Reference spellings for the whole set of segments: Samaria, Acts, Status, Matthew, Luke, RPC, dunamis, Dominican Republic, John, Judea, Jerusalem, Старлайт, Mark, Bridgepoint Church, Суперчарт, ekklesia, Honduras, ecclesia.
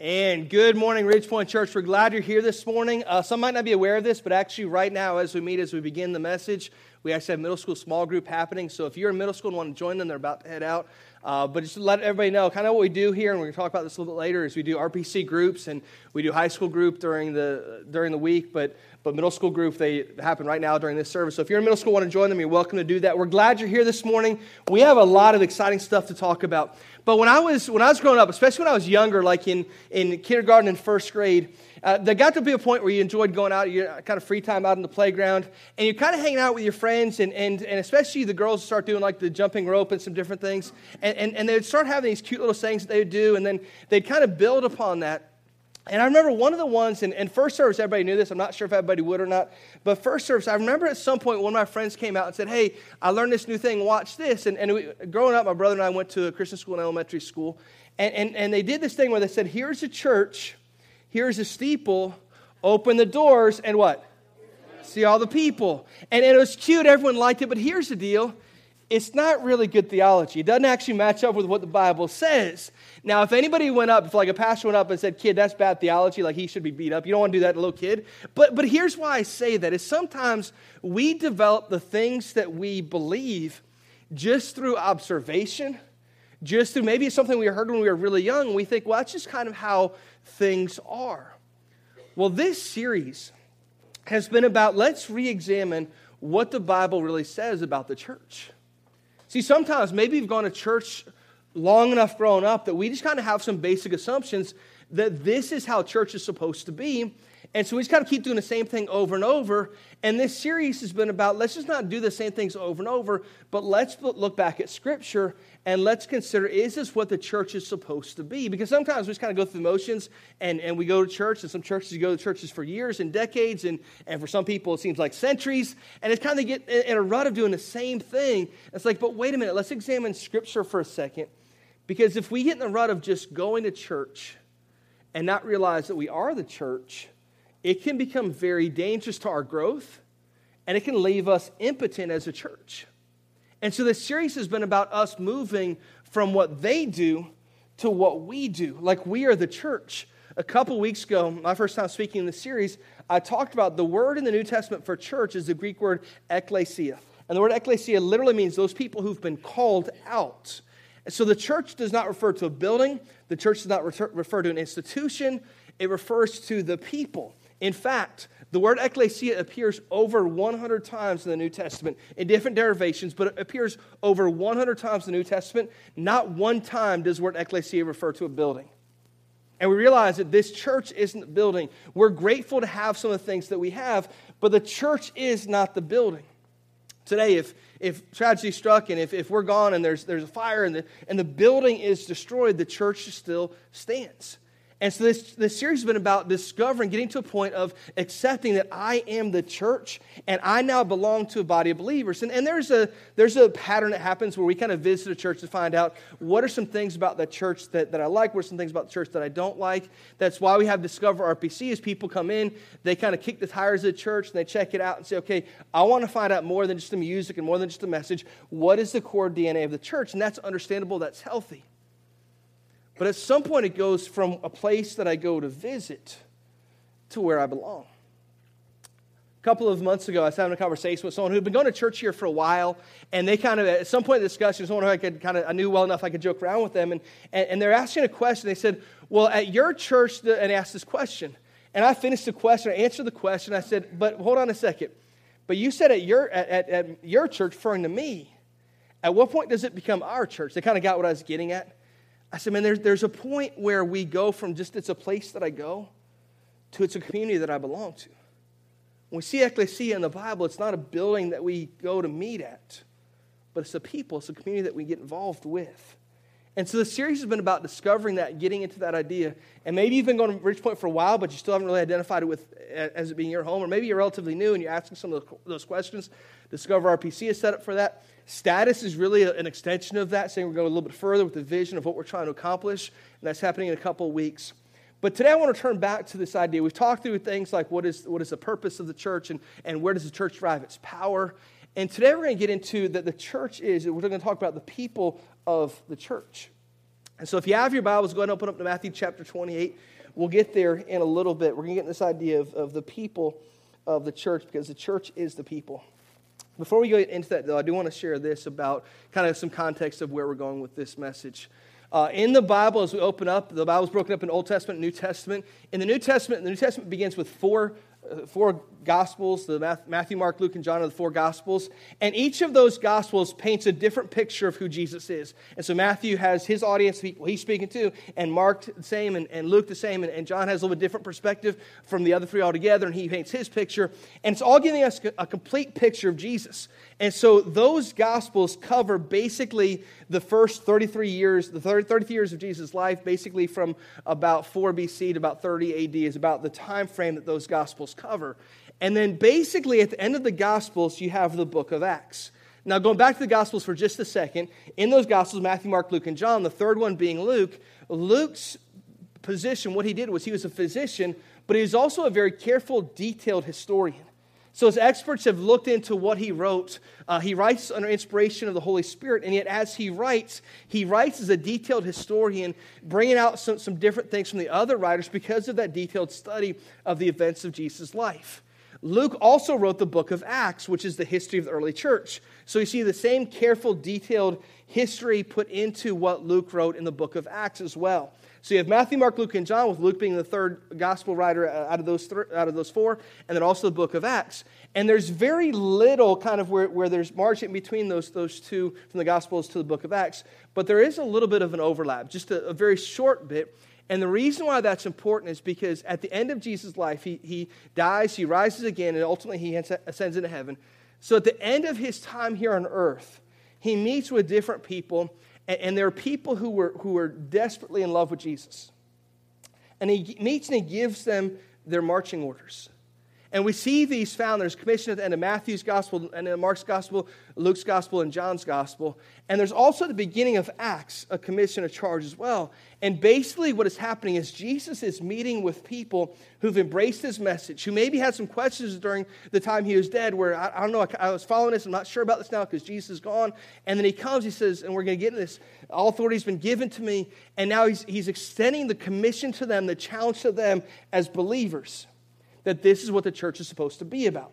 And good morning, Bridgepoint Church. We're glad you're here this morning. Some might not be aware of this, but actually right now as we meet, as we begin the message, we actually have middle school small group happening. So if you're in middle school and want to join them, they're about to head out. But just to let everybody know, kind of what we do here, and we're going to talk about this a little bit later, is we do RPC groups, and we do high school group during the week, but middle school group, they happen right now during this service. So if you're in middle school and want to join them, you're welcome to do that. We're glad you're here this morning. We have a lot of exciting stuff to talk about. But when I was growing up, especially when I was younger, like in kindergarten and first grade, there got to be a point where you enjoyed going out, your kind of free time out in the playground, and you're kind of hanging out with your friends, and especially the girls start doing like the jumping rope and some different things, and they would start having these cute little sayings that they would do, and then they'd kind of build upon that. And I remember one of the ones, and first service, everybody knew this. I'm not sure if everybody would or not, but first service, I remember at some point one of my friends came out and said, "Hey, I learned this new thing, watch this." And growing up, my brother and I went to a Christian school and elementary school, and they did this thing where they said, "Here's a church, here's a steeple, open the doors, and what? See all the people." And it was cute, everyone liked it, but here's the deal. It's not really good theology. It doesn't actually match up with what the Bible says. Now, if anybody went up, if like a pastor went up and said, "Kid, that's bad theology, like he should be beat up. You don't want to do that to a little kid." But here's why I say that, is sometimes we develop the things that we believe just through observation, just through maybe it's something we heard when we were really young. We think, well, that's just kind of how things are. Well, this series has been about, let's re-examine what the Bible really says about the church. See, sometimes maybe you've gone to church long enough growing up that we just kind of have some basic assumptions that this is how church is supposed to be. And so we just kind of keep doing the same thing over and over. And this series has been about, let's just not do the same things over and over, but let's look back at Scripture and let's consider, is this what the church is supposed to be? Because sometimes we just kind of go through the motions and we go to church, and some churches, you go to churches for years and decades, and for some people it seems like centuries, and it's kind of get in a rut of doing the same thing. It's like, but wait a minute, let's examine Scripture for a second. Because if we get in the rut of just going to church and not realize that we are the church, it can become very dangerous to our growth, and it can leave us impotent as a church. And so this series has been about us moving from what they do to what we do, like we are the church. A couple weeks ago, my first time speaking in the series, I talked about the word in the New Testament for church is the Greek word ekklesia. And the word ekklesia literally means those people who've been called out. And so the church does not refer to a building. The church does not refer to an institution. It refers to the people. In fact, the word ekklesia appears over 100 times in the New Testament in different derivations, but it appears over 100 times in the New Testament. Not one time does the word ekklesia refer to a building. And we realize that this church isn't the building. We're grateful to have some of the things that we have, but the church is not the building. Today, if tragedy struck and if we're gone and there's a fire and the building is destroyed, the church still stands. And so this series has been about discovering, getting to a point of accepting that I am the church and I now belong to a body of believers. And there's a pattern that happens where we kind of visit a church to find out what are some things about the church that I like, what are some things about the church that I don't like. That's why we have Discover RPC, is people come in, they kind of kick the tires of the church and they check it out and say, okay, I want to find out more than just the music and more than just the message. What is the core DNA of the church? And that's understandable, that's healthy. But at some point, it goes from a place that I go to visit to where I belong. A couple of months ago, I was having a conversation with someone who had been going to church here for a while, and they kind of, at some point in the discussion, someone who I knew well enough I could joke around with them, and they're asking a question. They said, "Well, at your church," and asked this question. And I finished the question, I answered the question, I said, "But hold on a second. But you said at your church, referring to me. At what point does it become our church?" They kind of got what I was getting at. I said, man, there's a point where we go from just it's a place that I go to it's a community that I belong to. When we see ecclesia in the Bible, it's not a building that we go to meet at, but it's a people, it's a community that we get involved with. And so the series has been about discovering that, getting into that idea, and maybe you've been going to Bridgepoint for a while, but you still haven't really identified it with as it being your home, or maybe you're relatively new and you're asking some of those questions. Discover RPC is set up for that. Status is really an extension of that, saying we're going a little bit further with the vision of what we're trying to accomplish, and that's happening in a couple of weeks. But today I want to turn back to this idea. We've talked through things like what is the purpose of the church and where does the church derive its power. And today we're going to get into that the church is, we're going to talk about the people of the church. And so if you have your Bibles, go ahead and open up to Matthew chapter 28. We'll get there in a little bit. We're going to get this idea of the people of the church, because the church is the people. Before we go into that, though, I do want to share this about kind of some context of where we're going with this message. In the Bible, as we open up, the Bible's broken up in Old Testament and New Testament. In the New Testament begins with four Gospels, the Matthew, Mark, Luke, and John are the four Gospels. And each of those Gospels paints a different picture of who Jesus is. And so Matthew has his audience he's speaking to, and Mark the same, and Luke the same, and John has a little bit different perspective from the other three altogether, and he paints his picture. And it's all giving us a complete picture of Jesus. And so those Gospels cover basically the first 33 years, the 30 years of Jesus' life, basically from about 4 BC to about 30 AD is about the time frame that those Gospels cover. And then basically at the end of the Gospels, you have the book of Acts. Now going back to the Gospels for just a second, in those Gospels, Matthew, Mark, Luke, and John, the third one being Luke, Luke's position, what he did was he was a physician, but he was also a very careful, detailed historian. So as experts have looked into what he wrote, he writes under inspiration of the Holy Spirit, and yet as he writes as a detailed historian, bringing out some different things from the other writers because of that detailed study of the events of Jesus' life. Luke also wrote the book of Acts, which is the history of the early church. So you see the same careful, detailed history put into what Luke wrote in the book of Acts as well. So you have Matthew, Mark, Luke, and John, with Luke being the third gospel writer out of those four, and then also the book of Acts. And there's very little kind of where there's margin between those two, from the Gospels to the book of Acts. But there is a little bit of an overlap, just a very short bit. And the reason why that's important is because at the end of Jesus' life, he dies, he rises again, and ultimately he ascends into heaven. So at the end of his time here on earth, he meets with different people, and there are people who were desperately in love with Jesus. And he meets and he gives them their marching orders. And we see these found. There's commission at the end of Matthew's gospel, and then Mark's gospel, Luke's gospel, and John's gospel. And there's also the beginning of Acts, a commission, a charge as well. And basically what is happening is Jesus is meeting with people who've embraced his message, who maybe had some questions during the time he was dead where, I don't know, I was following this, I'm not sure about this now because Jesus is gone. And then he comes, he says, and we're going to get into this, all authority's been given to me. And now he's extending the commission to them, the challenge to them as believers, that this is what the church is supposed to be about.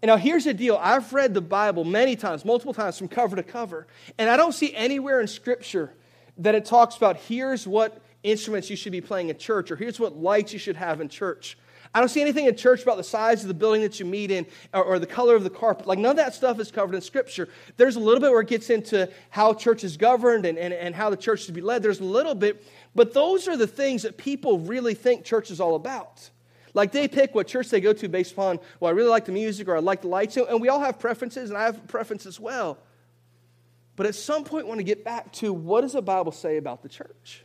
And now here's the deal. I've read the Bible many times, multiple times, from cover to cover, and I don't see anywhere in Scripture that it talks about here's what instruments you should be playing in church, or here's what lights you should have in church. I don't see anything in church about the size of the building that you meet in, or the color of the carpet. Like, none of that stuff is covered in Scripture. There's a little bit where it gets into how church is governed and how the church should be led. There's a little bit, but those are the things that people really think church is all about. Like, they pick what church they go to based upon, well, I really like the music, or I like the lights. And we all have preferences, and I have a preference as well. But at some point, we want to get back to, what does the Bible say about the church?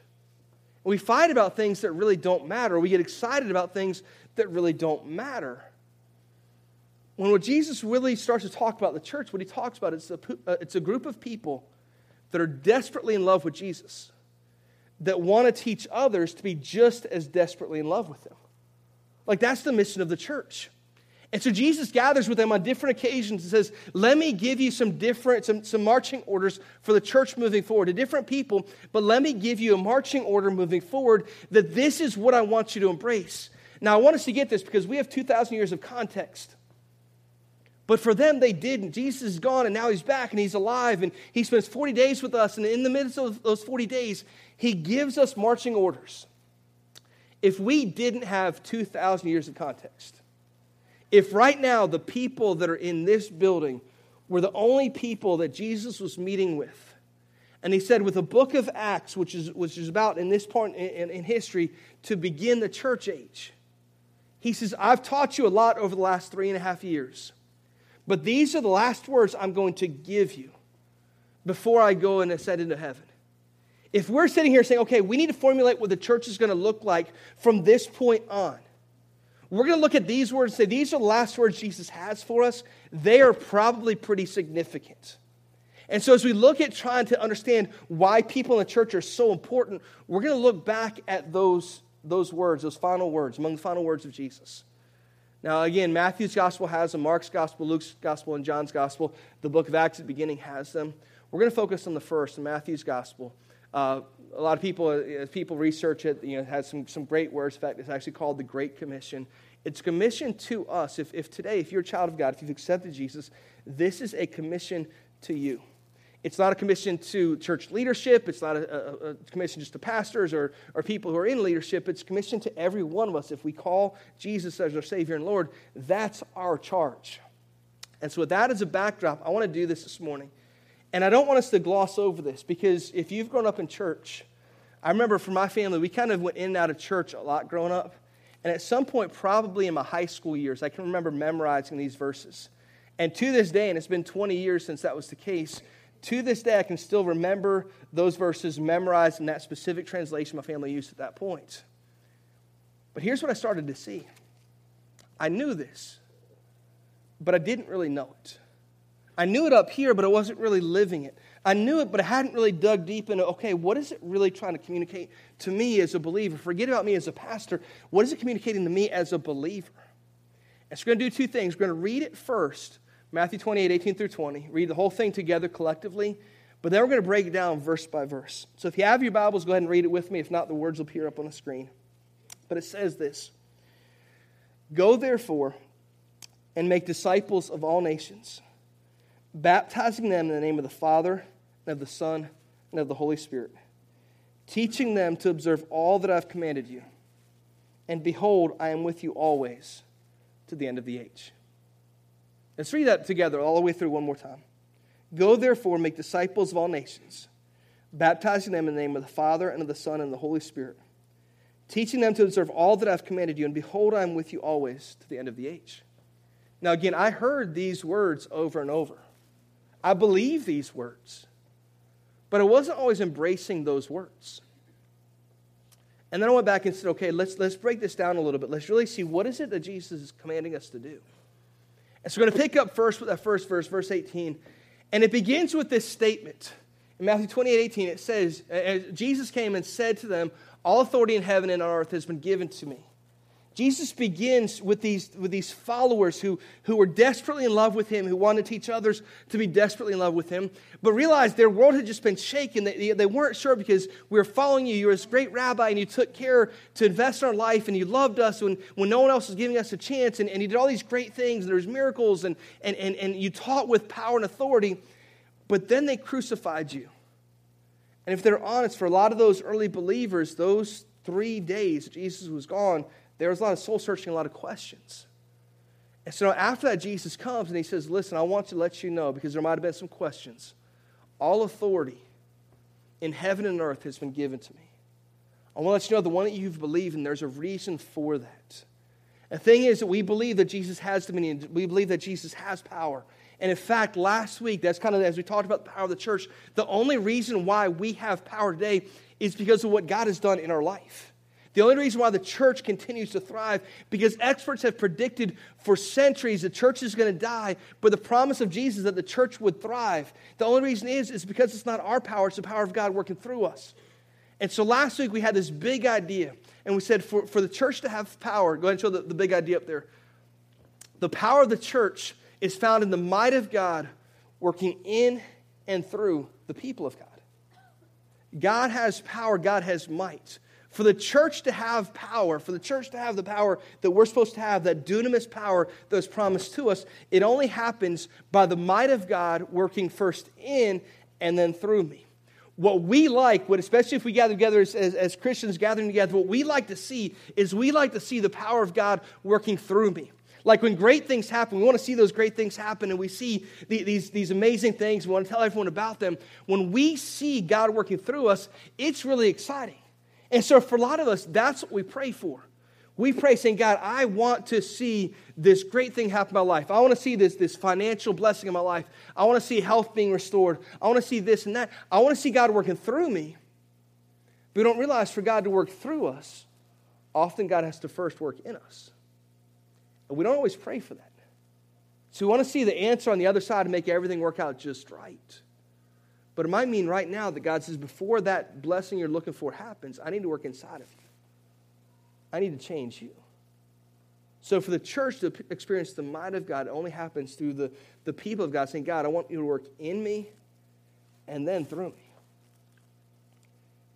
We fight about things that really don't matter. We get excited about things that really don't matter. When Jesus really starts to talk about the church, what he talks about is it's a group of people that are desperately in love with Jesus, that want to teach others to be just as desperately in love with him. Like, that's the mission of the church. And so Jesus gathers with them on different occasions and says, let me give you some marching orders for the church moving forward to different people, but let me give you a marching order moving forward that this is what I want you to embrace. Now, I want us to get this because we have 2,000 years of context. But for them, they didn't. Jesus is gone, and now he's back, and he's alive, and he spends 40 days with us, and in the midst of those 40 days, he gives us marching orders. If we didn't have 2,000 years of context, if right now the people that are in this building were the only people that Jesus was meeting with, and he said with the book of Acts, which is about in this part in history, to begin the church age, he says, I've taught you a lot over the last 3.5 years, but these are the last words I'm going to give you before I go and ascend into heaven. If we're sitting here saying, okay, we need to formulate what the church is going to look like from this point on, we're going to look at these words and say, these are the last words Jesus has for us. They are probably pretty significant. And so as we look at trying to understand why people in the church are so important, we're going to look back at those words, those final words, among the final words of Jesus. Now, again, Matthew's gospel has them, Mark's gospel, Luke's gospel, and John's gospel. The book of Acts at the beginning has them. We're going to focus on the first, Matthew's gospel. a lot of people, as people research it, you know, it has some great words. In fact, it's actually called the Great Commission. It's commissioned to us. If today, if you're a child of God, if you've accepted Jesus, this is a commission to you. It's not a commission to church leadership. It's not a commission just to pastors or people who are in leadership. It's a commission to every one of us. If we call Jesus as our Savior and Lord, that's our charge. And so with that as a backdrop, I want to do this morning. And I don't want us to gloss over this, because if you've grown up in church, I remember for my family, we kind of went in and out of church a lot growing up. And at some point, probably in my high school years, I can remember memorizing these verses. And to this day, and it's been 20 years since that was the case, to this day, I can still remember those verses memorized in that specific translation my family used at that point. But here's what I started to see. I knew this, but I didn't really know it. I knew it up here, but I wasn't really living it. I knew it, but I hadn't really dug deep into, okay, what is it really trying to communicate to me as a believer? Forget about me as a pastor. What is it communicating to me as a believer? And so we're going to do two things. We're going to read it first, Matthew 28, 18 through 20. Read the whole thing together collectively. But then we're going to break it down verse by verse. So if you have your Bibles, go ahead and read it with me. If not, the words will appear up on the screen. But it says this: "Go therefore and make disciples of all nations, baptizing them in the name of the Father, and of the Son, and of the Holy Spirit, teaching them to observe all that I've commanded you. And behold, I am with you always, to the end of the age." Let's read that together all the way through one more time. "Go therefore, make disciples of all nations, baptizing them in the name of the Father, and of the Son, and of the Holy Spirit, teaching them to observe all that I've commanded you, and behold, I am with you always, to the end of the age." Now again, I heard these words over and over. I believe these words, but I wasn't always embracing those words. And then I went back and said, okay, let's break this down a little bit. Let's really see, what is it that Jesus is commanding us to do? And so we're going to pick up first with that first verse, verse 18. And it begins with this statement. In Matthew 28, 18, it says, Jesus came and said to them, "All authority in heaven and on earth has been given to me." Jesus begins with these followers who were desperately in love with him, who wanted to teach others to be desperately in love with him, but realized their world had just been shaken. They weren't sure, because we were following you. You were this great rabbi, and you took care to invest in our life, and you loved us when no one else was giving us a chance, and you did all these great things, and there was miracles, and you taught with power and authority, but then they crucified you. And if they're honest, for a lot of those early believers, those 3 days Jesus was gone, there was a lot of soul searching, a lot of questions. And so after that, Jesus comes and he says, "Listen, I want to let you know, because there might have been some questions. All authority in heaven and earth has been given to me. I want to let you know the one that you've believed in, there's a reason for that." The thing is that we believe that Jesus has dominion. We believe that Jesus has power. And in fact, last week, that's kind of, as we talked about the power of the church, the only reason why we have power today is because of what God has done in our life. The only reason why the church continues to thrive, because experts have predicted for centuries the church is going to die, but the promise of Jesus that the church would thrive, the only reason is because it's not our power, it's the power of God working through us. And so last week we had this big idea, and we said for the church to have power, go ahead and show the big idea up there. The power of the church is found in the might of God working in and through the people of God. God has power, God has might. For the church to have power, for the church to have the power that we're supposed to have, that dunamis power that was promised to us, it only happens by the might of God working first in and then through me. What we like, especially if we gather together as Christians gathering together, what we like to see is we like to see the power of God working through me. Like when great things happen, we want to see those great things happen, and we see these amazing things, we want to tell everyone about them. When we see God working through us, it's really exciting. And so for a lot of us, that's what we pray for. We pray saying, "God, I want to see this great thing happen in my life. I want to see this financial blessing in my life. I want to see health being restored. I want to see this and that. I want to see God working through me." But we don't realize for God to work through us, often God has to first work in us. And we don't always pray for that. So we want to see the answer on the other side and make everything work out just right. But it might mean right now that God says, before that blessing you're looking for happens, I need to work inside of you. I need to change you. So for the church to experience the might of God, it only happens through the people of God saying, "God, I want you to work in me and then through me."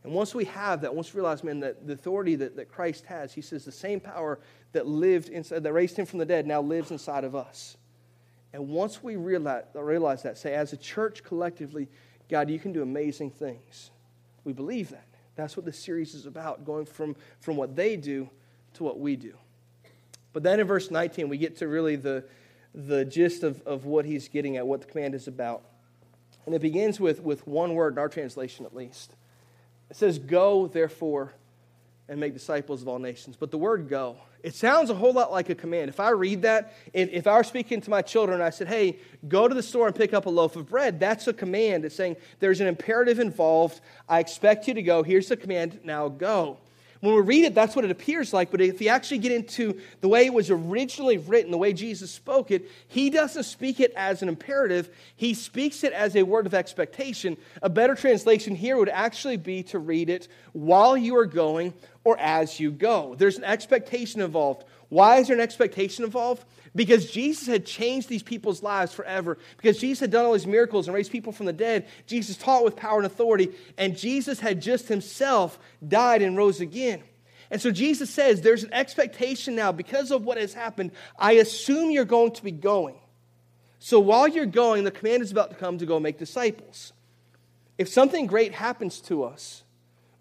And once we have that, once we realize, man, that the authority that Christ has, he says the same power that lived inside, that raised him from the dead now lives inside of us. And once we realize that, say, as a church collectively, God, you can do amazing things. We believe that. That's what this series is about, going from what they do to what we do. But then in verse 19, we get to really the gist of what he's getting at, what the command is about. And it begins with one word in our translation at least. It says, "Go, therefore, and make disciples of all nations." But the word "go," it sounds a whole lot like a command. If I read that, if I were speaking to my children, I said, "Hey, go to the store and pick up a loaf of bread." That's a command. It's saying there's an imperative involved. I expect you to go. Here's the command. Now go. When we read it, that's what it appears like. But if you actually get into the way it was originally written, the way Jesus spoke it, he doesn't speak it as an imperative. He speaks it as a word of expectation. A better translation here would actually be to read it while you are going or as you go. There's an expectation involved. Why is there an expectation involved? Because Jesus had changed these people's lives forever. Because Jesus had done all these miracles and raised people from the dead. Jesus taught with power and authority. And Jesus had just himself died and rose again. And so Jesus says, there's an expectation now because of what has happened. I assume you're going to be going. So while you're going, the command is about to come to go make disciples. If something great happens to us,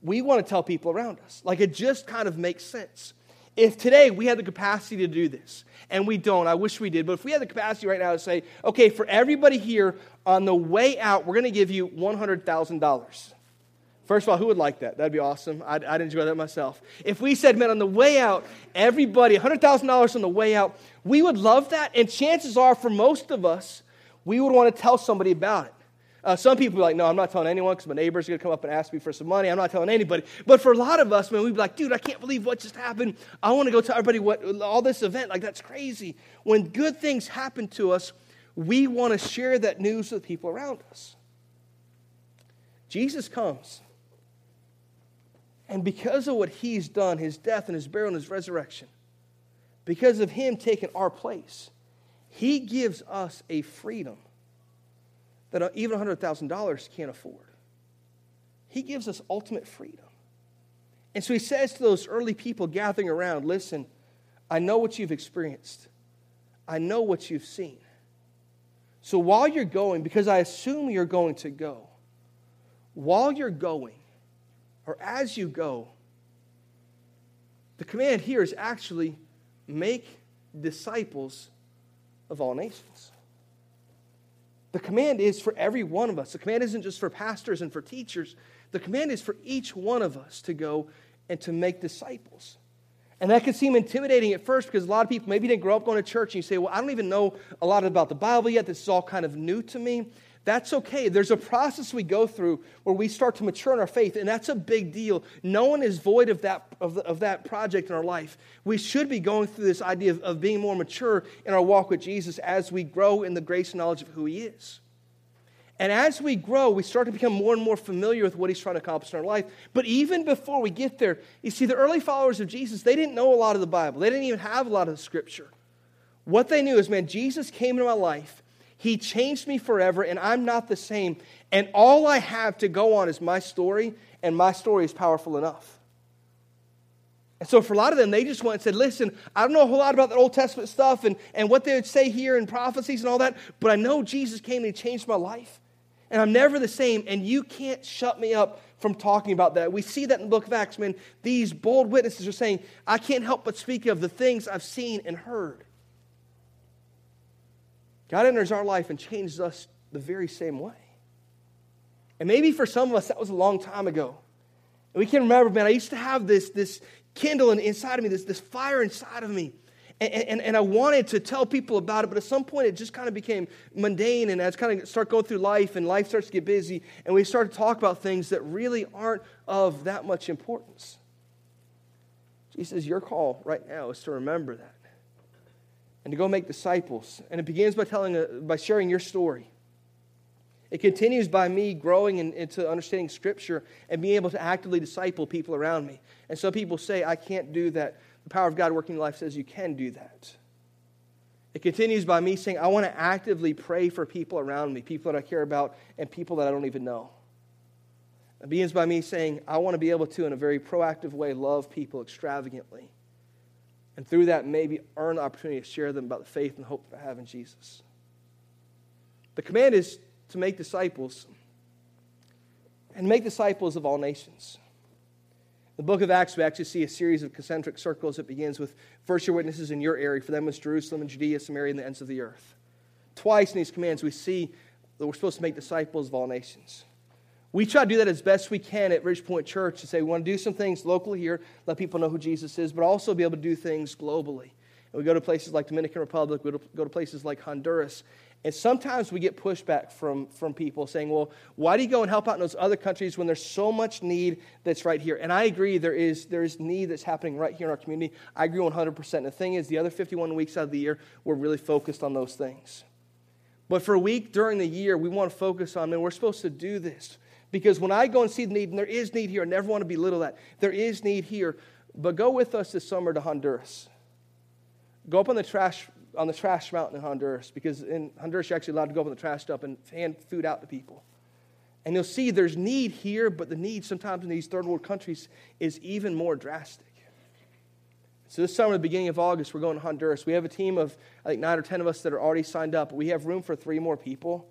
we want to tell people around us. Like, it just kind of makes sense. If today we had the capacity to do this, and we don't, I wish we did, but if we had the capacity right now to say, okay, for everybody here, on the way out, we're going to give you $100,000. First of all, who would like that? That'd be awesome. I'd enjoy that myself. If we said, man, on the way out, everybody, $100,000 on the way out, we would love that, and chances are, for most of us, we would want to tell somebody about it. Some people be like, no, I'm not telling anyone because my neighbors are going to come up and ask me for some money. I'm not telling anybody. But for a lot of us, man, we'd be like, dude, I can't believe what just happened. I want to go tell everybody all this event. Like, that's crazy. When good things happen to us, we want to share that news with people around us. Jesus comes. And because of what he's done, his death and his burial and his resurrection, because of him taking our place, he gives us a freedom that even $100,000 can't afford. He gives us ultimate freedom. And so he says to those early people gathering around, listen, I know what you've experienced. I know what you've seen. So while you're going, because I assume you're going to go, while you're going, or as you go, the command here is actually make disciples of all nations. The command is for every one of us. The command isn't just for pastors and for teachers. The command is for each one of us to go and to make disciples. And that can seem intimidating at first because a lot of people maybe didn't grow up going to church and you say, well, I don't even know a lot about the Bible yet. This is all kind of new to me. That's okay. There's a process we go through where we start to mature in our faith, and that's a big deal. No one is void of that project in our life. We should be going through this idea of being more mature in our walk with Jesus as we grow in the grace and knowledge of who he is. And as we grow, we start to become more and more familiar with what he's trying to accomplish in our life. But even before we get there, you see, the early followers of Jesus, they didn't know a lot of the Bible. They didn't even have a lot of the Scripture. What they knew is, man, Jesus came into my life. He changed me forever, and I'm not the same. And all I have to go on is my story, and my story is powerful enough. And so for a lot of them, they just went and said, listen, I don't know a whole lot about the Old Testament stuff and what they would say here and prophecies and all that, but I know Jesus came and changed my life, and I'm never the same, and you can't shut me up from talking about that. We see that in the book of Acts, man. These bold witnesses are saying, I can't help but speak of the things I've seen and heard. God enters our life and changes us the very same way. And maybe for some of us, that was a long time ago. And we can remember, man, I used to have this kindle inside of me, this fire inside of me. And I wanted to tell people about it, but at some point, it just kind of became mundane, and I just kind of start going through life, and life starts to get busy, and we start to talk about things that really aren't of that much importance. Jesus says, your call right now is to remember that. And to go make disciples. And it begins by sharing your story. It continues by me growing into understanding Scripture and being able to actively disciple people around me. And some people say, I can't do that. The power of God working in life says you can do that. It continues by me saying, I want to actively pray for people around me, people that I care about, and people that I don't even know. It begins by me saying, I want to be able to, in a very proactive way, love people extravagantly. And through that, maybe earn the opportunity to share them about the faith and hope that I have in Jesus. The command is to make disciples, and make disciples of all nations. In the book of Acts, we actually see a series of concentric circles that begins with first your witnesses in your area. For them was Jerusalem and Judea, Samaria, and the ends of the earth. Twice in these commands, we see that we're supposed to make disciples of all nations. We try to do that as best we can at Bridgepoint Church and say we want to do some things locally here, let people know who Jesus is, but also be able to do things globally. And we go to places like Dominican Republic, we go to places like Honduras, and sometimes we get pushback from people saying, well, why do you go and help out in those other countries when there's so much need that's right here? And I agree, there is need that's happening right here in our community. I agree 100%. And the thing is, the other 51 weeks out of the year, we're really focused on those things. But for a week during the year, we want to focus on, man, we're supposed to do this. Because when I go and see the need, and there is need here, I never want to belittle that. There is need here, but go with us this summer to Honduras. Go up on the trash mountain in Honduras, because in Honduras you're actually allowed to go up on the trash dump and hand food out to people. And you'll see there's need here, but the need sometimes in these third world countries is even more drastic. So this summer, the beginning of August, we're going to Honduras. We have a team of, I think, 9 or 10 of us that are already signed up. We have room for 3 more people.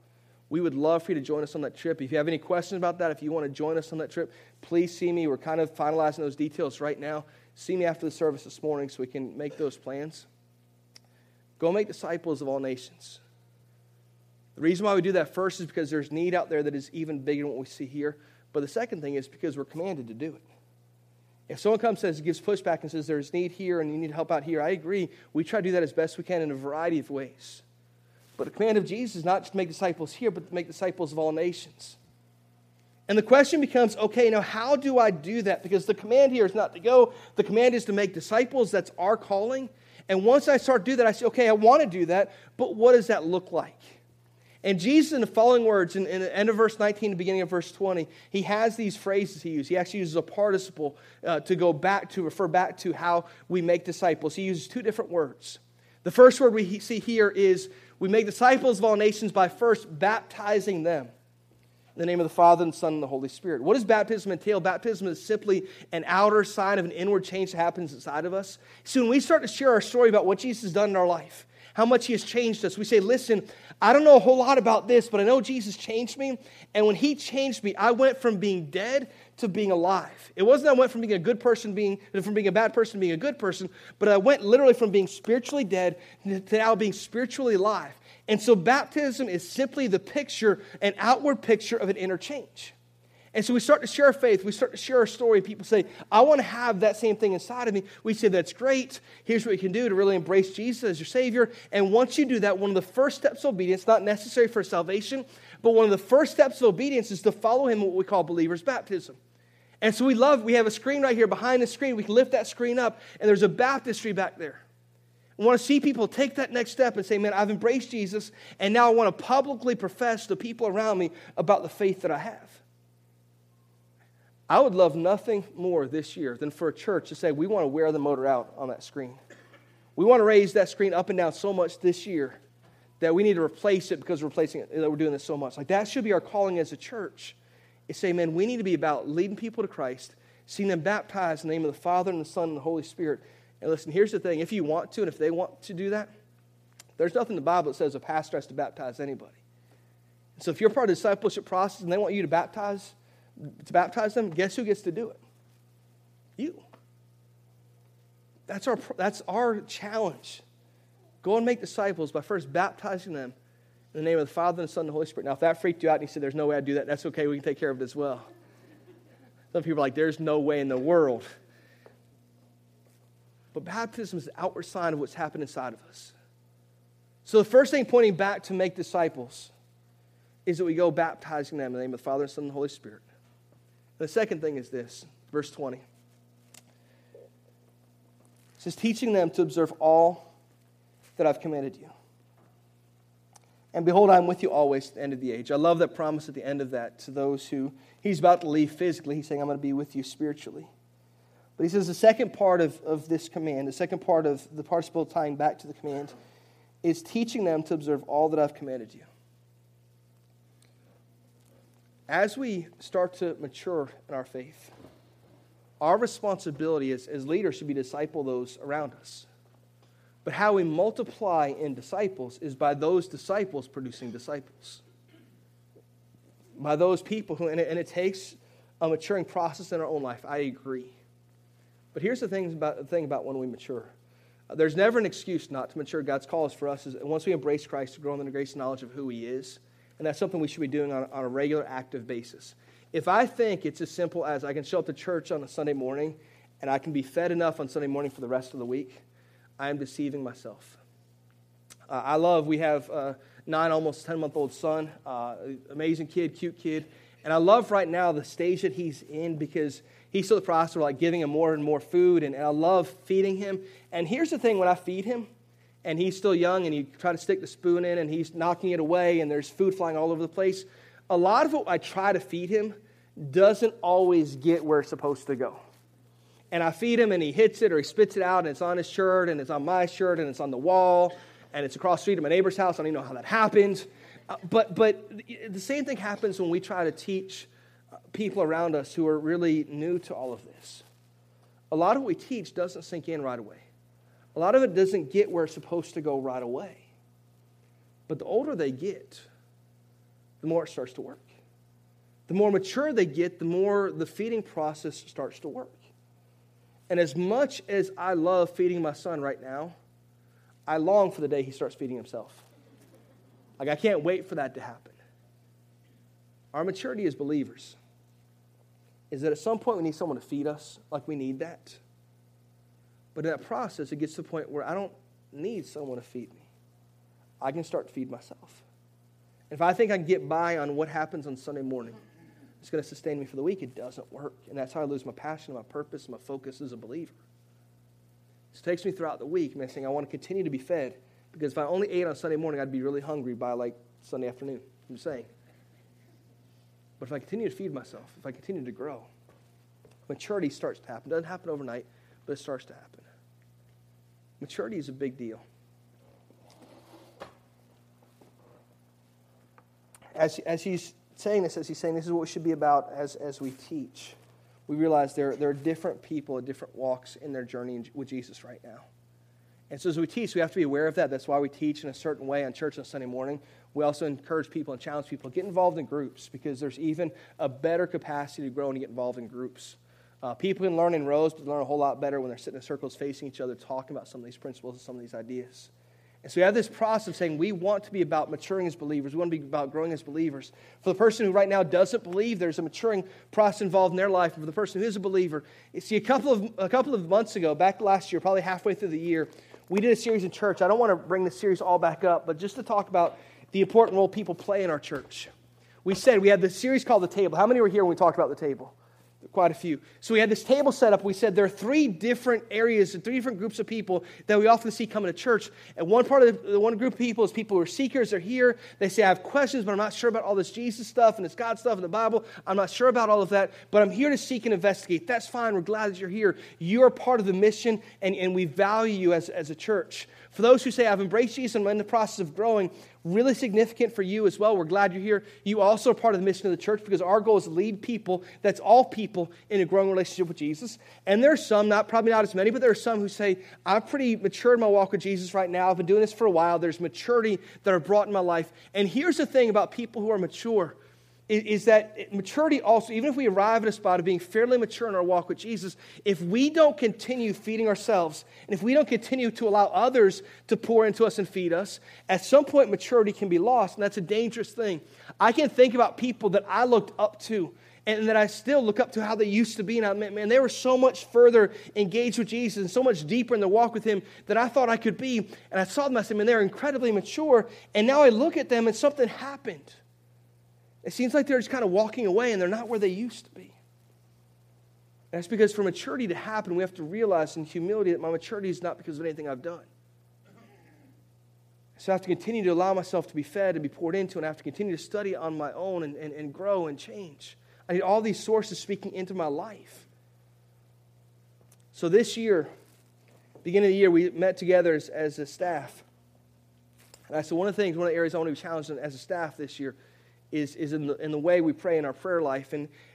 We would love for you to join us on that trip. If you have any questions about that, if you want to join us on that trip, please see me. We're kind of finalizing those details right now. See me after the service this morning so we can make those plans. Go make disciples of all nations. The reason why we do that first is because there's need out there that is even bigger than what we see here. But the second thing is because we're commanded to do it. If someone comes and gives pushback and says there's need here and you need help out here, I agree. We try to do that as best we can in a variety of ways. But the command of Jesus is not just to make disciples here, but to make disciples of all nations. And the question becomes, okay, now how do I do that? Because the command here is not to go. The command is to make disciples. That's our calling. And once I start to do that, I say, okay, I want to do that, but what does that look like? And Jesus, in the following words, in the end of verse 19, the beginning of verse 20, he has these phrases he uses. He actually uses a participle to go back to, refer back to how we make disciples. He uses 2 different words. The first word we see here is, we make disciples of all nations by first baptizing them in the name of the Father and the Son and the Holy Spirit. What does baptism entail? Baptism is simply an outer sign of an inward change that happens inside of us. So when we start to share our story about what Jesus has done in our life, how much he has changed us, we say, listen, I don't know a whole lot about this, but I know Jesus changed me. And when he changed me, I went from being dead to being alive. It wasn't I went from being a good person, from being a bad person to being a good person, but I went literally from being spiritually dead to now being spiritually alive. And so baptism is simply the picture, an outward picture of an inner change. And so we start to share our faith. We start to share our story. People say, I want to have that same thing inside of me. We say, that's great. Here's what you can do to really embrace Jesus as your Savior. And once you do that, one of the first steps of obedience, not necessary for salvation, but one of the first steps of obedience is to follow him in what we call believer's baptism. And so we have a screen right here behind the screen. We can lift that screen up, and there's a baptistry back there. We want to see people take that next step and say, man, I've embraced Jesus, and now I want to publicly profess to people around me about the faith that I have. I would love nothing more this year than for a church to say, we want to wear the motor out on that screen. We want to raise that screen up and down so much this year that we need to replace it because we're doing this so much. Like, that should be our calling as a church, is say, man, we need to be about leading people to Christ, seeing them baptized in the name of the Father and the Son and the Holy Spirit. And listen, here's the thing. If you want to and if they want to do that, there's nothing in the Bible that says a pastor has to baptize anybody. So if you're part of the discipleship process and they want you to baptize them, guess who gets to do it? You. That's our challenge. Go and make disciples by first baptizing them in the name of the Father and the Son and the Holy Spirit. Now, if that freaked you out and you said, there's no way I'd do that, that's okay. We can take care of it as well. Some people are like, there's no way in the world. But baptism is the outward sign of what's happened inside of us. So the first thing pointing back to make disciples is that we go baptizing them in the name of the Father, and Son, and the Holy Spirit. And the second thing is this, verse 20. It says, teaching them to observe all that I've commanded you. And behold, I am with you always to the end of the age. I love that promise at the end of that to those who, he's about to leave physically. He's saying, I'm going to be with you spiritually. But he says the second part of this command, the second part of the participle tying back to the command, is teaching them to observe all that I've commanded you. as we start to mature in our faith, our responsibility as leaders should be to disciple those around us. But how we multiply in disciples is by those disciples producing disciples. By those people who, and it takes a maturing process in our own life. I agree. But here's the thing about when we mature. There's never an excuse not to mature. God's call is for us, is once we embrace Christ, to grow in the grace and knowledge of who He is. And that's something we should be doing on a regular, active basis. If I think it's as simple as I can show up to church on a Sunday morning and I can be fed enough on Sunday morning for the rest of the week, I am deceiving myself. We have a 9, almost 10-month-old son, amazing kid, cute kid. And I love right now the stage that he's in because he's still in the process of like giving him more and more food. And I love feeding him. And here's the thing, when I feed him, and he's still young, and you try to stick the spoon in, and he's knocking it away, and there's food flying all over the place. A lot of what I try to feed him doesn't always get where it's supposed to go. And I feed him, and he hits it, or he spits it out, and it's on his shirt, and it's on my shirt, and it's on the wall, and it's across the street at my neighbor's house. I don't even know how that happened. But the same thing happens when we try to teach people around us who are really new to all of this. A lot of what we teach doesn't sink in right away. A lot of it doesn't get where it's supposed to go right away. But the older they get, the more it starts to work. The more mature they get, the more the feeding process starts to work. And as much as I love feeding my son right now, I long for the day he starts feeding himself. Like, I can't wait for that to happen. Our maturity as believers is that at some point we need someone to feed us, like we need that. But in that process, it gets to the point where I don't need someone to feed me. I can start to feed myself. And if I think I can get by on what happens on Sunday morning, it's going to sustain me for the week, it doesn't work. And that's how I lose my passion, my purpose, my focus as a believer. It takes me throughout the week, and I'm saying I want to continue to be fed, because if I only ate on Sunday morning, I'd be really hungry by like Sunday afternoon. I'm just saying. But if I continue to feed myself, if I continue to grow, maturity starts to happen. It doesn't happen overnight, but it starts to happen. Maturity is a big deal. As he's saying this, this is what it should be about as we teach. We realize there are different people at different walks in their journey with Jesus right now. And so as we teach, we have to be aware of that. That's why we teach in a certain way on church on Sunday morning. We also encourage people and challenge people, get involved in groups, because there's even a better capacity to grow and get involved in groups. People can learn in rows, but learn a whole lot better when they're sitting in circles facing each other, talking about some of these principles and some of these ideas. And so we have this process of saying we want to be about maturing as believers. We want to be about growing as believers. For the person who right now doesn't believe, there's a maturing process involved in their life. And for the person who is a believer, see, a couple of months ago, back last year, probably halfway through the year, we did a series in church. I don't want to bring this series all back up, but just to talk about the important role people play in our church. We said we had this series called The Table. How many were here when we talked about The Table? Quite a few. So we had this table set up. We said there are 3 different areas and 3 different groups of people that we often see coming to church. And one part of the one group of people is people who are seekers. They're here. They say, I have questions, but I'm not sure about all this Jesus stuff and this God stuff and the Bible. I'm not sure about all of that, but I'm here to seek and investigate. That's fine. We're glad that you're here. You're part of the mission, and we value you as a church. For those who say, I've embraced Jesus and I'm in the process of growing, really significant for you as well. We're glad you're here. You also are part of the mission of the church, because our goal is to lead people, that's all people, in a growing relationship with Jesus. And there are some, probably not as many, but there are some who say, I'm pretty mature in my walk with Jesus right now. I've been doing this for a while. There's maturity that are brought in my life. And here's the thing about people who are mature, is that maturity also, even if we arrive at a spot of being fairly mature in our walk with Jesus, if we don't continue feeding ourselves, and if we don't continue to allow others to pour into us and feed us, at some point maturity can be lost, and that's a dangerous thing. I can think about people that I looked up to, and that I still look up to how they used to be, and I meant, man, they were so much further engaged with Jesus and so much deeper in their walk with Him than I thought I could be. And I saw them, I said, man, they're incredibly mature, and now I look at them and something happened. It seems like they're just kind of walking away, and they're not where they used to be. And that's because for maturity to happen, we have to realize in humility that my maturity is not because of anything I've done. So I have to continue to allow myself to be fed and be poured into, and I have to continue to study on my own and grow and change. I need all these sources speaking into my life. So this year, beginning of the year, we met together as a staff. And I said, one of the areas I want to be challenged in as a staff this year is in the way we pray in our prayer life.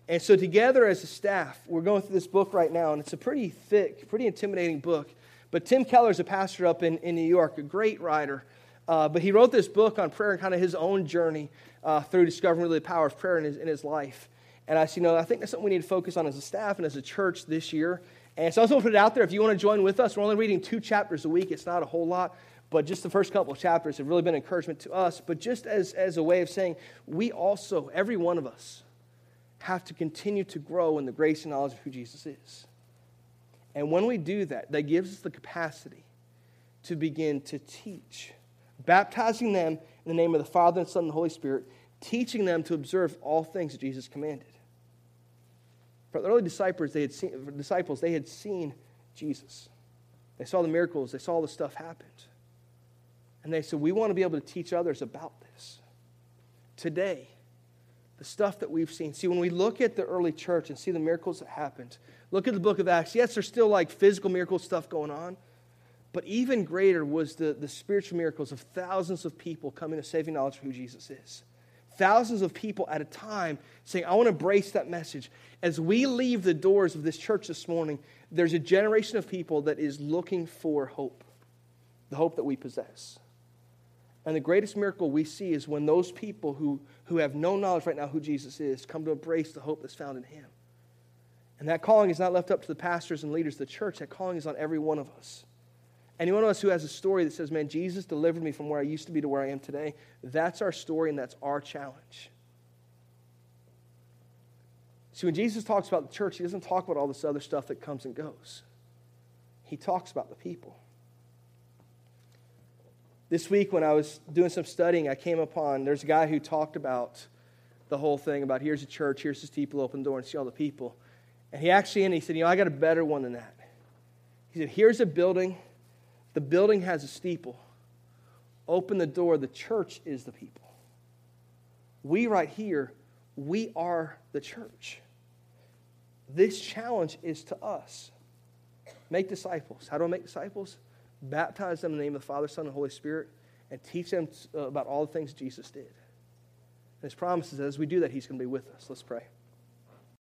And so together as a staff, we're going through this book right now, and it's a pretty thick, pretty intimidating book. But Tim Keller's a pastor up in New York, a great writer. But he wrote this book on prayer and kind of his own journey through discovering really the power of prayer in his life. And I think that's something we need to focus on as a staff and as a church this year. And so I just want to put it out there. If you want to join with us, we're only reading 2 chapters a week. It's not a whole lot. But just the first couple of chapters have really been encouragement to us. But just as a way of saying, we also, every one of us, have to continue to grow in the grace and knowledge of who Jesus is. And when we do that, that gives us the capacity to begin to teach, baptizing them in the name of the Father and Son and the Holy Spirit, teaching them to observe all things that Jesus commanded. For the early disciples, they had seen Jesus. They saw the miracles. They saw all the stuff happened. And they said, we want to be able to teach others about this. Today, the stuff that we've seen. See, when we look at the early church and see the miracles that happened, look at the book of Acts. Yes, there's still like physical miracle stuff going on, but even greater was the spiritual miracles of thousands of people coming to saving knowledge of who Jesus is. Thousands of people at a time saying, I want to embrace that message. As we leave the doors of this church this morning, there's a generation of people that is looking for hope, the hope that we possess. And the greatest miracle we see is when those people who have no knowledge right now who Jesus is come to embrace the hope that's found in him. And that calling is not left up to the pastors and leaders of the church. That calling is on every one of us. Any one of us who has a story that says, man, Jesus delivered me from where I used to be to where I am today, that's our story and that's our challenge. See, when Jesus talks about the church, he doesn't talk about all this other stuff that comes and goes. He talks about the people. This week when I was doing some studying, I came upon, there's a guy who talked about the whole thing about here's a church, here's this steeple, open door, and see all the people. And he said, I got a better one than that. He said, here's a building. The building has a steeple. Open the door. The church is the people. We right here, we are the church. This challenge is to us. Make disciples. How do I make disciples? Baptize them in the name of the Father, Son, and Holy Spirit, and teach them about all the things Jesus did. And his promise is that as we do that, he's going to be with us. Let's pray.